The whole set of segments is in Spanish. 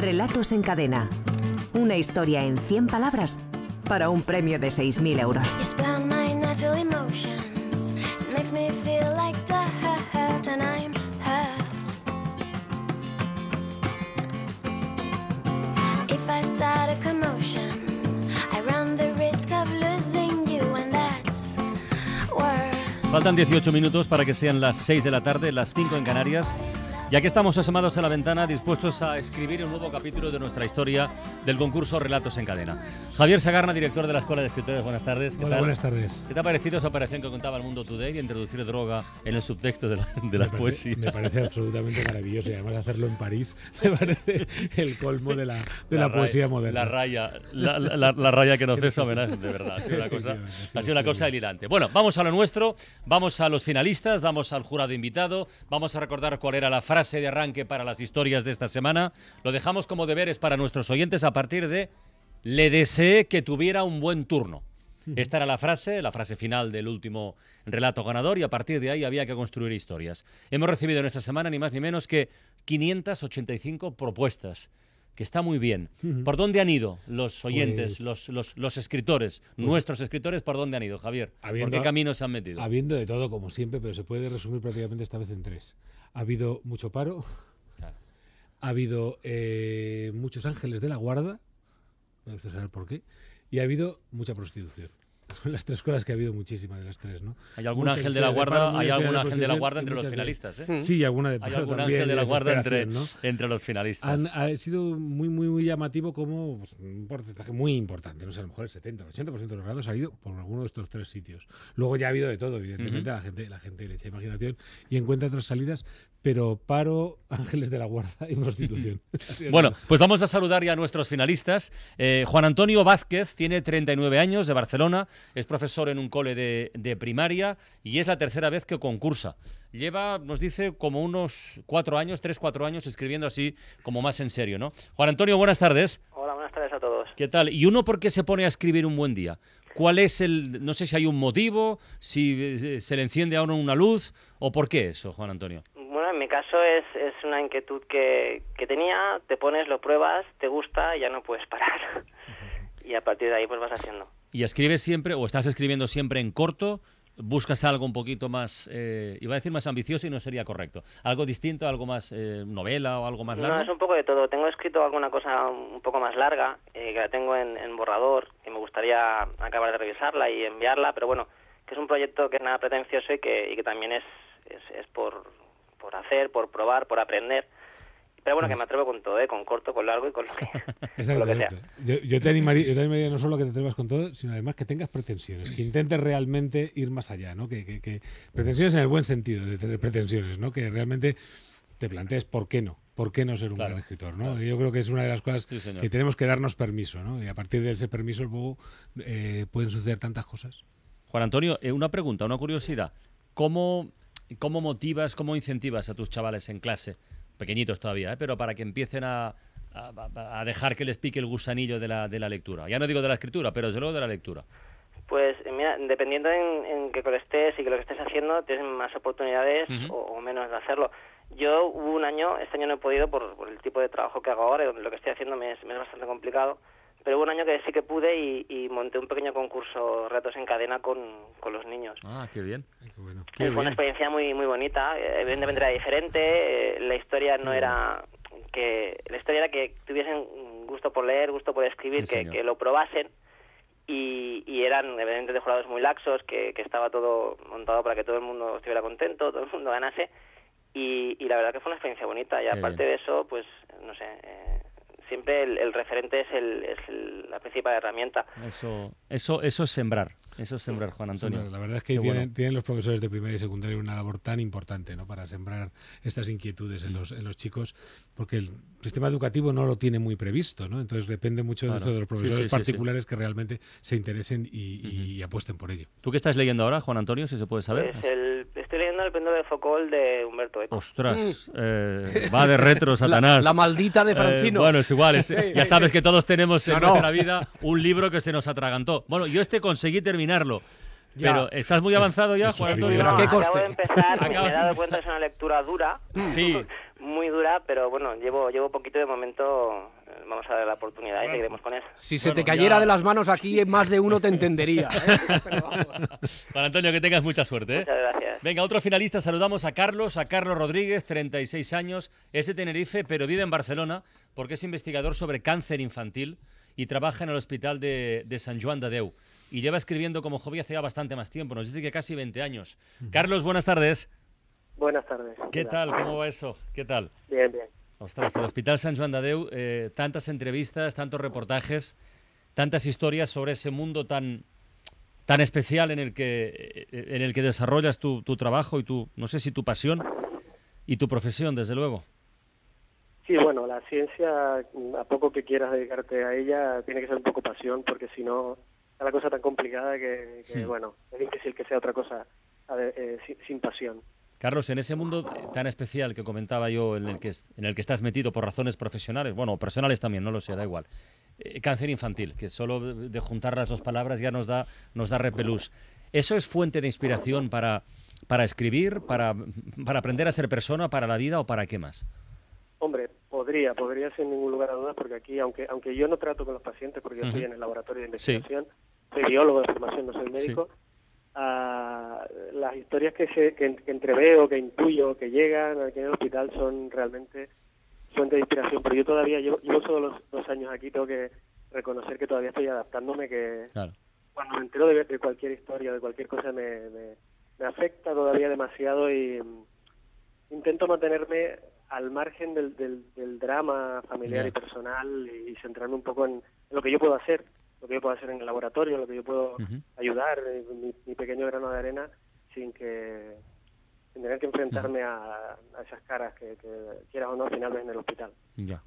Relatos en Cadena. Una historia en 100 palabras para un premio de 6.000 euros. Faltan 18 minutos para que sean las 6 de la tarde, las 5 en Canarias. Y aquí estamos asomados a la ventana, dispuestos a escribir un nuevo capítulo de nuestra historia del concurso Relatos en Cadena. Javier Sagarna, director de la Escuela de Escritores, buenas tardes. ¿Qué Hola, tal? Buenas tardes. ¿Qué te ha parecido esa operación que contaba el Mundo Today de introducir droga en el subtexto de las poesías? Me parece absolutamente maravilloso, y además hacerlo en París me parece el colmo de la poesía moderna. La raya que nos hace homenaje, de verdad. Ha sido una cosa delirante. Bueno, vamos a lo nuestro, vamos a los finalistas, vamos al jurado invitado, vamos a recordar cuál era la frase de arranque para las historias de esta semana. Lo dejamos como deberes para nuestros oyentes a partir de "le deseé que tuviera un buen turno". Esta era la frase final del último relato ganador, y a partir de ahí había que construir historias. Hemos recibido en esta semana ni más ni menos que 585 propuestas, que está muy bien. ¿Por dónde han ido los oyentes, pues, los escritores, pues, nuestros escritores, por dónde han ido, Javier? ¿Por qué caminos se han metido? Habiendo de todo, como siempre, pero se puede resumir prácticamente esta vez en tres. Ha habido mucho paro, claro. Ha habido muchos ángeles de la guarda, me gusta saber por qué, y ha habido mucha prostitución. Las tres cosas que ha habido, muchísimas de las tres, ¿no? Hay algún ángel de la guarda, hay algún ángel de la guarda entre los finalistas, ¿eh? Sí, alguna de paro. Hay algún ángel de la guarda entre los finalistas. Ha sido muy, muy, muy llamativo como, pues, un porcentaje muy importante, no sé, a lo mejor el 70, el 80% de los relatos ha ido por alguno de estos tres sitios. Luego ya ha habido de todo, evidentemente, la gente le echa imaginación y encuentra otras salidas, pero paro, ángeles de la guarda y prostitución. Bueno, pues vamos a saludar ya a nuestros finalistas. Juan Antonio Vázquez tiene 39 años, de Barcelona. Es profesor en un cole de primaria y es la tercera vez que concursa. Lleva, nos dice, como unos 3-4 años escribiendo así como más en serio, ¿no? Juan Antonio, buenas tardes. Hola, buenas tardes a todos. ¿Qué tal? ¿Y uno por qué se pone a escribir un buen día? ¿Cuál es el...? No sé si hay un motivo, si se le enciende a uno una luz, o por qué eso, Juan Antonio. Bueno, en mi caso es una inquietud que tenía, te pones, lo pruebas, te gusta y ya no puedes parar. Y a partir de ahí pues vas haciendo. ¿Y escribes siempre, o estás escribiendo siempre en corto? ¿Buscas algo un poquito más, iba a decir más ambicioso y no sería correcto? ¿Algo distinto, algo más novela o algo más largo? No, es un poco de todo. Tengo escrito alguna cosa un poco más larga, que la tengo en borrador, y me gustaría acabar de revisarla y enviarla, pero bueno, que es un proyecto que es nada pretencioso y que también es por hacer, por probar, por aprender. Pero bueno, que me atrevo con todo, ¿eh? Con corto, con largo y con lo que, con lo que sea. Yo te animaría no solo a que te atrevas con todo, sino además que tengas pretensiones, que intentes realmente ir más allá, ¿no? Que pretensiones en el buen sentido de tener pretensiones, ¿no? Que realmente te plantees por qué no ser un gran escritor, ¿no? Claro. Yo creo que es una de las cosas que tenemos que darnos permiso, ¿no? Y a partir de ese permiso luego pueden suceder tantas cosas. Juan Antonio, una pregunta, una curiosidad. ¿Cómo motivas, cómo incentivas a tus chavales en clase? Pequeñitos todavía, ¿eh? Pero para que empiecen a dejar que les pique el gusanillo de la lectura. Ya no digo de la escritura, pero desde luego de la lectura. Pues mira, dependiendo en qué colegio estés y que lo que estés haciendo, tienes más oportunidades o menos de hacerlo. Yo hubo un año, este año no he podido por el tipo de trabajo que hago ahora, y lo que estoy haciendo me es bastante complicado, pero hubo un año que sí que pude y monté un pequeño concurso Relatos en Cadena con los niños. Ah, qué bien. Qué bueno. Fue una experiencia muy muy bonita, evidentemente era diferente, la historia era que tuviesen gusto por leer, gusto por escribir, sí, que lo probasen, y eran evidentemente jurados muy laxos, que estaba todo montado para que todo el mundo estuviera contento, todo el mundo ganase, y la verdad que fue una experiencia bonita, y aparte de eso, pues no sé... siempre el referente es la principal herramienta. Eso es sembrar, Juan Antonio. La verdad es que tienen los profesores de primaria y secundaria una labor tan importante, ¿no? Para sembrar estas inquietudes en los chicos, porque el sistema educativo no lo tiene muy previsto, ¿no? Entonces depende mucho de los profesores particulares que realmente se interesen y apuesten por ello. ¿Tú qué estás leyendo ahora, Juan Antonio, si se puede saber? Pues estoy leyendo El péndulo de Foucault de Humberto Eco. ¡Ostras! Va de retro, Satanás. La maldita de Francino. Bueno, es igual. Ya sabes que todos tenemos en nuestra vida un libro que se nos atragantó. Bueno, yo conseguí terminarlo. Ya. Pero estás muy avanzado ya, Juan Antonio. Acabo de empezar, me he dado cuenta que es una lectura dura. Sí, muy dura, pero bueno, llevo poquito de momento. Vamos a dar la oportunidad y seguiremos con eso. Si se te cayera de las manos aquí, más de uno te entendería, ¿eh? Pero vamos. Juan Antonio, que tengas mucha suerte, ¿eh? Muchas gracias. Venga, otro finalista, saludamos a Carlos Rodríguez, 36 años, es de Tenerife, pero vive en Barcelona porque es investigador sobre cáncer infantil y trabaja en el hospital de Sant Joan de Déu. Y lleva escribiendo como hobby hace ya bastante más tiempo, nos dice que casi 20 años. Carlos, buenas tardes. Buenas tardes. ¿Qué tal? ¿Cómo va eso? ¿Qué tal? Bien, bien. Ostras, el Hospital Sant Joan de Déu, tantas entrevistas, tantos reportajes, tantas historias sobre ese mundo tan especial en el que desarrollas tu trabajo y tu, no sé si tu pasión y tu profesión, desde luego. Sí, bueno, la ciencia, a poco que quieras dedicarte a ella, tiene que ser un poco pasión, porque si no, es una cosa tan complicada que sí. Bueno, es difícil que sea otra cosa sin pasión. Carlos, en ese mundo tan especial que comentaba yo, en el que estás metido por razones profesionales, bueno, personales también, no lo sé, da igual, cáncer infantil, que solo de juntar las dos palabras ya nos da repelús. ¿Eso es fuente de inspiración para escribir, para aprender a ser persona, para la vida o para qué más? Hombre, podría sin ningún lugar a dudas, porque aquí, aunque yo no trato con los pacientes, porque yo estoy en el laboratorio de investigación, soy biólogo de formación, no soy médico, las historias que entreveo, que intuyo, que llegan aquí en el hospital son realmente fuente de inspiración, pero yo todavía llevo solo los 2 años aquí, tengo que reconocer que todavía estoy adaptándome, que claro. Cuando me entero de cualquier historia, de cualquier cosa me afecta todavía demasiado y intento mantenerme al margen del drama familiar y personal y centrarme un poco en lo que yo puedo hacer. Lo que yo puedo hacer en el laboratorio, lo que yo puedo ayudar, mi pequeño grano de arena, sin tener que enfrentarme a esas caras que quieras o no, al final ves en el hospital. Ya.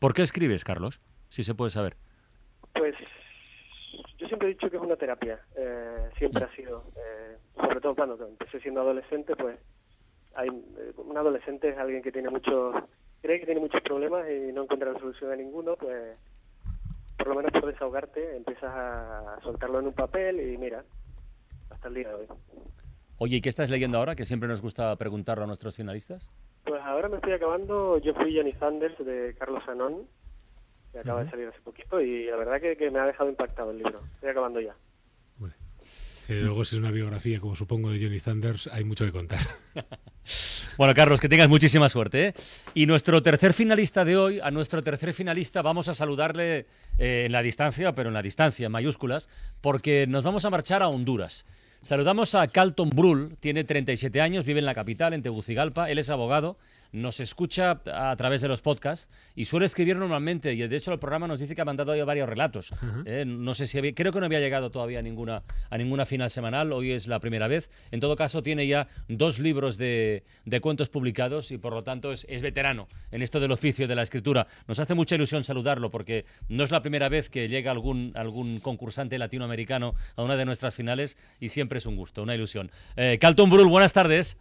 ¿Por qué escribes, Carlos? Si se puede saber. Pues yo siempre he dicho que es una terapia, siempre ha sido. Sobre todo cuando empecé siendo adolescente, pues un adolescente es alguien que cree que tiene muchos problemas y no encuentra la solución a ninguno, pues por lo menos por desahogarte, empiezas a soltarlo en un papel y mira, hasta el día de hoy. Oye, ¿y qué estás leyendo ahora? Que siempre nos gusta preguntarlo a nuestros finalistas. Pues ahora me estoy acabando Yo fui Johnny Sanders, de Carlos Anón, que acaba de salir hace poquito, y la verdad que me ha dejado impactado el libro. Estoy acabando ya. Bueno. Luego, si es una biografía, como supongo, de Johnny Sanders, hay mucho que contar. Bueno, Carlos, que tengas muchísima suerte, ¿eh? Y nuestro tercer finalista de hoy, a nuestro tercer finalista vamos a saludarle en la distancia, en mayúsculas, porque nos vamos a marchar a Honduras. Saludamos a Carlton Brühl, tiene 37 años, vive en la capital, en Tegucigalpa, él es abogado, nos escucha a través de los podcasts y suele escribir normalmente, y de hecho el programa nos dice que ha mandado ya varios relatos. No sé si creo que no había llegado todavía a ninguna final semanal, hoy es la primera vez. En todo caso, tiene ya 2 libros de cuentos publicados y por lo tanto es veterano en esto del oficio de la escritura. Nos hace mucha ilusión saludarlo porque no es la primera vez que llega algún concursante latinoamericano a una de nuestras finales y siempre es un gusto, una ilusión. Carlton Brühl, buenas tardes.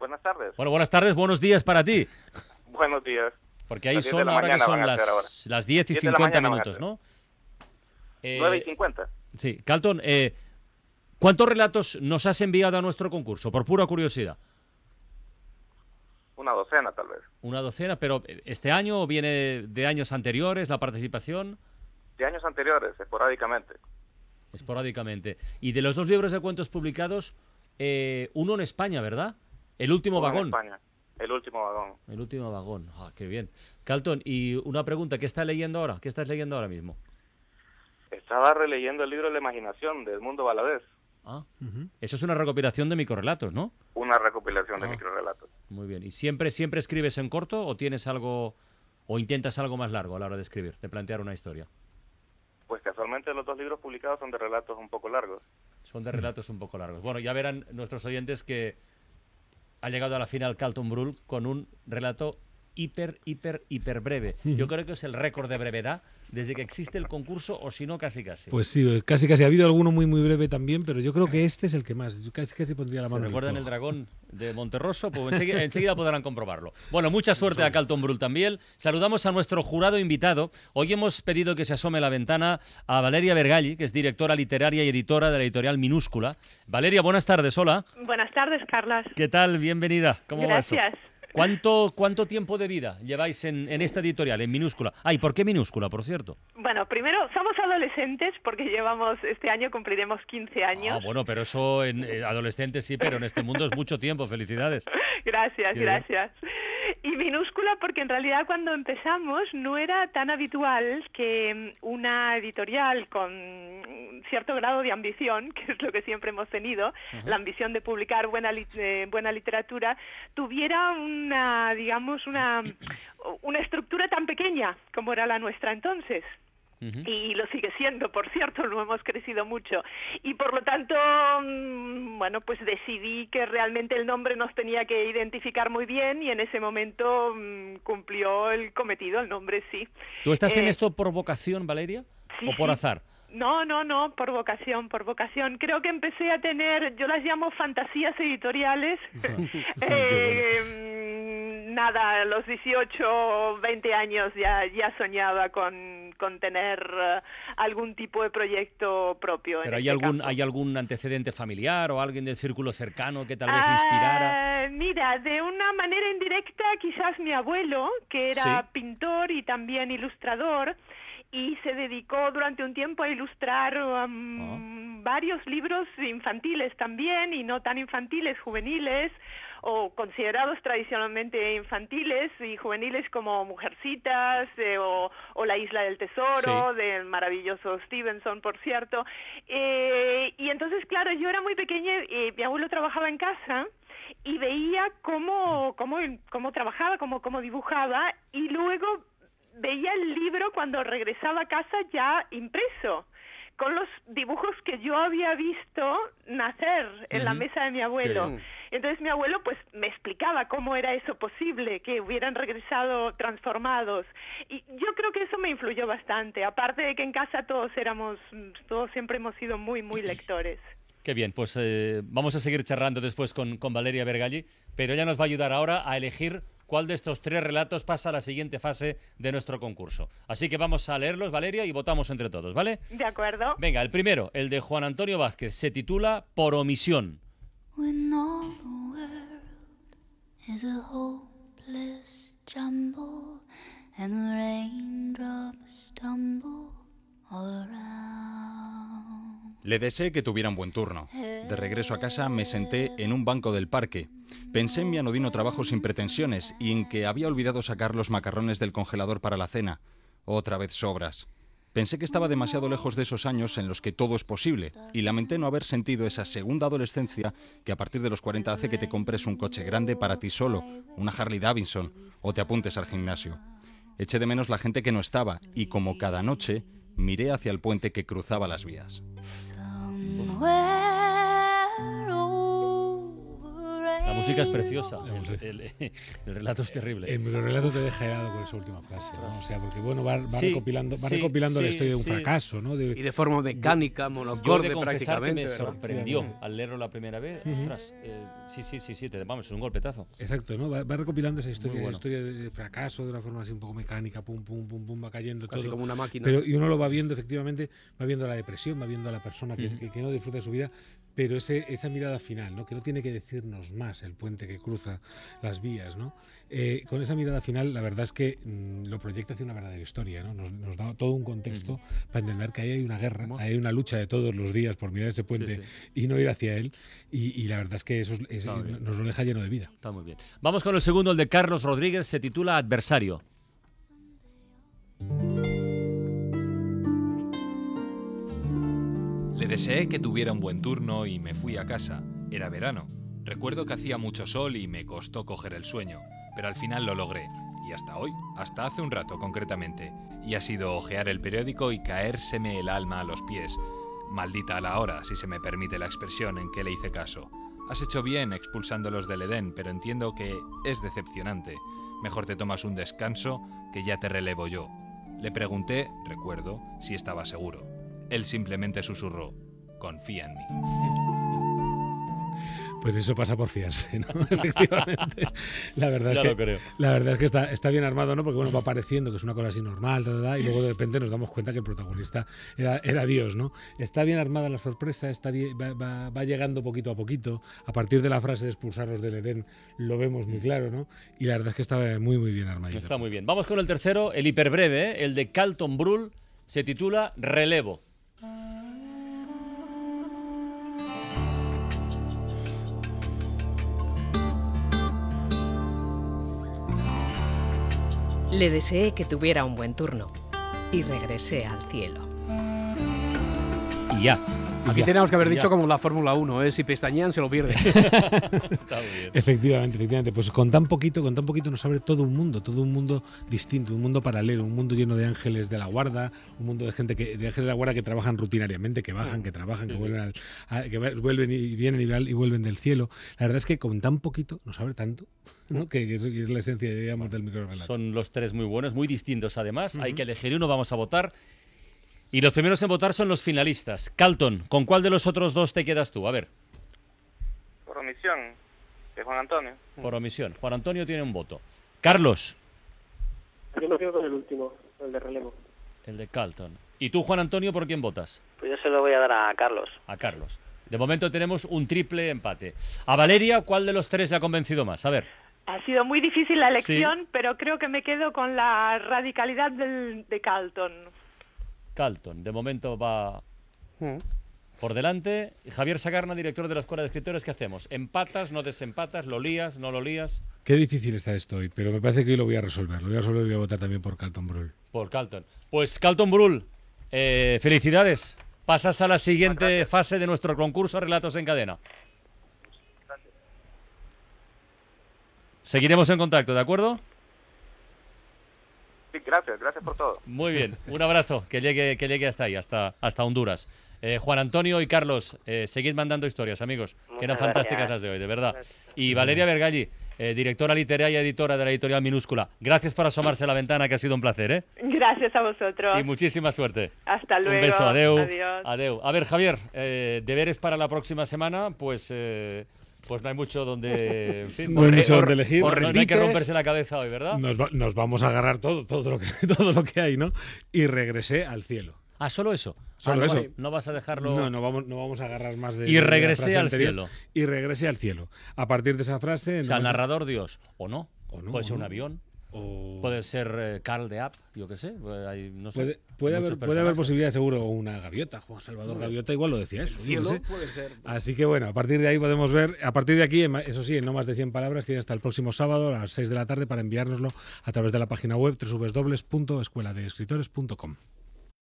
Buenas tardes. Bueno, buenas tardes, buenos días para ti. Buenos días. Porque ahí son, ahora que son las 10 y 50 minutos, ¿no? 9 y 50. Sí. Carlton, ¿cuántos relatos nos has enviado a nuestro concurso, por pura curiosidad? 12, tal vez. 12, pero ¿este año o viene de años anteriores la participación? De años anteriores, esporádicamente. Esporádicamente. Y de los 2 libros de cuentos publicados, uno en España, ¿verdad? El último vagón. En España. El último vagón. El último vagón. Ah, qué bien. Carlton, y una pregunta, ¿qué estás leyendo ahora? ¿Qué estás leyendo ahora mismo? Estaba releyendo el libro La Imaginación, de Edmundo Valadés. Eso es una recopilación de microrelatos, ¿no? Una recopilación de microrelatos. Muy bien. ¿Y siempre escribes en corto o tienes algo o intentas algo más largo a la hora de escribir, de plantear una historia? Pues casualmente los 2 libros publicados son de relatos un poco largos. Son de relatos un poco largos. Bueno, ya verán nuestros oyentes que ha llegado a la final Carlton Brühl con un relato hiper breve. Yo creo que es el récord de brevedad desde que existe el concurso, o si no, casi. Pues sí, casi. Ha habido alguno muy breve también, pero yo creo que este es el que más. Yo casi pondría la mano. ¿Se recuerdan el dragón de Monterroso? Pues enseguida podrán comprobarlo. Bueno, mucha suerte a Carlton Brühl también. Saludamos a nuestro jurado invitado. Hoy hemos pedido que se asome a la ventana a Valeria Bergalli, que es directora literaria y editora de la editorial Minúscula. Valeria, buenas tardes, hola. Buenas tardes, Carlas. ¿Qué tal? Bienvenida. ¿Cómo va eso? Gracias. ¿Cuánto tiempo de vida lleváis en esta editorial, en Minúscula? Ah, ¿y por qué Minúscula, por cierto? Bueno, primero, somos adolescentes porque este año cumpliremos 15 años. Ah, bueno, pero eso, adolescentes sí, pero en este mundo es mucho tiempo. Felicidades. Gracias, gracias. Y Minúscula porque en realidad cuando empezamos no era tan habitual que una editorial con cierto grado de ambición, que es lo que siempre hemos tenido, la ambición de publicar buena literatura, tuviera una estructura tan pequeña como era la nuestra entonces. Y lo sigue siendo, por cierto, no hemos crecido mucho. Y por lo tanto, bueno, pues decidí que realmente el nombre nos tenía que identificar muy bien y en ese momento cumplió el cometido, el nombre sí. ¿Tú estás en esto por vocación, Valeria? Sí, ¿o por azar? No, por vocación, por vocación. Creo que empecé a tener, yo las llamo fantasías editoriales. Nada, a los 18 o 20 años ya soñaba con tener algún tipo de proyecto propio. ¿Pero hay algún antecedente familiar o alguien del círculo cercano que tal vez inspirara? Mira, de una manera indirecta quizás mi abuelo, que era pintor y también ilustrador, y se dedicó durante un tiempo a ilustrar varios libros infantiles también, y no tan infantiles, juveniles, o considerados tradicionalmente infantiles y juveniles como Mujercitas o La Isla del Tesoro, del maravilloso Stevenson, por cierto. Y entonces, claro, yo era muy pequeña, mi abuelo trabajaba en casa y veía cómo trabajaba, cómo dibujaba, y luego veía el libro cuando regresaba a casa ya impreso, con los dibujos que yo había visto nacer en la mesa de mi abuelo. Entonces mi abuelo pues me explicaba cómo era eso posible, que hubieran regresado transformados. Y yo creo que eso me influyó bastante, aparte de que en casa todos siempre hemos sido muy, muy lectores. Qué bien, pues vamos a seguir charlando después con Valeria Bergalli, pero ella nos va a ayudar ahora a elegir cuál de estos tres relatos pasa a la siguiente fase de nuestro concurso. Así que vamos a leerlos, Valeria, y votamos entre todos, ¿vale? De acuerdo. Venga, el primero, el de Juan Antonio Vázquez, se titula Por omisión. When all the world is a hopeless jumble and the raindrops stumble all around. Le deseé que tuviera un buen turno. De regreso a casa me senté en un banco del parque. Pensé en mi anodino trabajo sin pretensiones y en que había olvidado sacar los macarrones del congelador para la cena. Otra vez sobras. Pensé que estaba demasiado lejos de esos años en los que todo es posible y lamenté no haber sentido esa segunda adolescencia que a partir de los 40 hace que te compres un coche grande para ti solo, una Harley Davidson, o te apuntes al gimnasio. Eché de menos la gente que no estaba y, como cada noche, miré hacia el puente que cruzaba las vías. La música es preciosa, el relato es terrible. El relato te deja helado con esa última frase, ¿no? O sea, porque bueno, va recopilando la historia de un fracaso, ¿no? Y de forma mecánica, monocorde, prácticamente. Yo he de confesar que me sorprendió al leerlo la primera vez. Ostras, vamos, es un golpetazo. Exacto, ¿no? Va recopilando esa historia, la historia de fracaso, de una forma así un poco mecánica, pum, pum, pum, pum, va cayendo casi todo. Casi como una máquina. Pero, y uno lo va viendo, efectivamente, va viendo la depresión, va viendo a la persona que no disfruta de su vida, pero esa mirada final, ¿no? Que no tiene que decirnos más, el puente que cruza las vías, ¿no? Con esa mirada final, la verdad es que lo proyecta hacia una verdadera historia, ¿no? Nos da todo un contexto para entender que ahí hay una guerra, ahí hay una lucha de todos los días por mirar ese puente y no ir hacia él, y la verdad es que eso nos lo deja lleno de vida. Está muy bien. Vamos con el segundo, el de Carlos Rodríguez, se titula Adversario. Le deseé que tuviera un buen turno y me fui a casa. Era verano. Recuerdo que hacía mucho sol y me costó coger el sueño, pero al final lo logré. Y hasta hoy, hasta hace un rato concretamente, y ha sido ojear el periódico y caérseme el alma a los pies. Maldita la hora, si se me permite la expresión en que le hice caso. Has hecho bien expulsándolos del Edén, pero entiendo que es decepcionante. Mejor te tomas un descanso, que ya te relevo yo. Le pregunté, recuerdo, si estaba seguro. Él simplemente susurró: confía en mí. Pues eso pasa por fiarse, ¿no? Efectivamente. La verdad es que está bien armado, ¿no? Porque bueno, va pareciendo que es una cosa así normal, y luego de repente nos damos cuenta que el protagonista era Dios, ¿no? Está bien armada la sorpresa, va llegando poquito a poquito. A partir de la frase de expulsarlos del Edén lo vemos muy claro, ¿no? Y la verdad es que está muy, muy bien armado. Está muy bien. Vamos con el tercero, el hiperbreve, ¿eh? El de Carlton Brühl, se titula Relevo. Le deseé que tuviera un buen turno y regresé al cielo. Y ya. Aquí teníamos que haber dicho como la Fórmula 1, ¿eh? Si pestañean se lo pierden. Está muy bien. Efectivamente. Pues con tan poquito nos abre todo un mundo distinto, un mundo paralelo, un mundo lleno de ángeles de la guarda, un mundo de gente que, de ángeles de la guarda que trabajan rutinariamente, que bajan, que trabajan, que vuelven, que vuelven y vienen y vuelven del cielo. La verdad es que con tan poquito nos abre tanto, ¿no? Que es la esencia, digamos, del microrelato. Son los tres muy buenos, muy distintos además. Hay que elegir uno, vamos a votar. Y los primeros en votar son los finalistas. Carlton, ¿con cuál de los otros dos te quedas tú? A ver. Por omisión, de Juan Antonio. Por omisión. Juan Antonio tiene un voto. Carlos. Yo me quedo con el último, el de relevo. El de Carlton. ¿Y tú, Juan Antonio, por quién votas? Pues yo se lo voy a dar a Carlos. A Carlos. De momento tenemos un triple empate. A Valeria, ¿cuál de los tres le ha convencido más? A ver. Ha sido muy difícil la elección, sí, pero creo que me quedo con la radicalidad de Carlton. Carlton, de momento va por delante. Javier Sagarna, director de la Escuela de Escritores, ¿qué hacemos? ¿Empatas, no desempatas? ¿Lo lías, no lo lías? Qué difícil está esto hoy, pero me parece que hoy lo voy a resolver. Lo voy a resolver y voy a votar también por Carlton Brühl. Por Carlton. Pues Carlton Brühl, felicidades. Pasas a la siguiente fase de nuestro concurso Relatos en Cadena. Gracias. Seguiremos en contacto, ¿de acuerdo? Sí, gracias por todo. Muy bien, un abrazo, que llegue hasta ahí, hasta Honduras. Juan Antonio y Carlos, seguid mandando historias, amigos, que eran fantásticas las de hoy, de verdad. Y Valeria Bergalli, directora literaria y editora de la editorial Minúscula, gracias por asomarse a la ventana, que ha sido un placer, ¿eh? Gracias a vosotros. Y muchísima suerte. Hasta luego. Un beso, adeu. A ver, Javier, deberes para la próxima semana, pues no hay mucho donde, en fin, no hay mucho donde elegir. No hay que romperse la cabeza hoy, ¿verdad? Nos vamos a agarrar todo lo que hay, ¿no? Y regresé al cielo. Ah, solo eso. Solo eso. No vas a dejarlo. No vamos a agarrar más de. Y regresé al cielo. Y regresé al cielo. A partir de esa frase. O sea, el narrador Dios, o no. Puede ser un avión. O... Puede ser Carl de App, yo qué sé. No sé. Puede haber posibilidad, seguro, una gaviota. Juan Salvador Gaviota igual lo decía eso. Cielo, no sé. Puede ser. Así que bueno, a partir de ahí podemos ver. A partir de aquí, eso sí, en no más de 100 palabras, tiene hasta el próximo sábado a las 6 de la tarde para enviárnoslo a través de la página web www.escueladeescritores.com.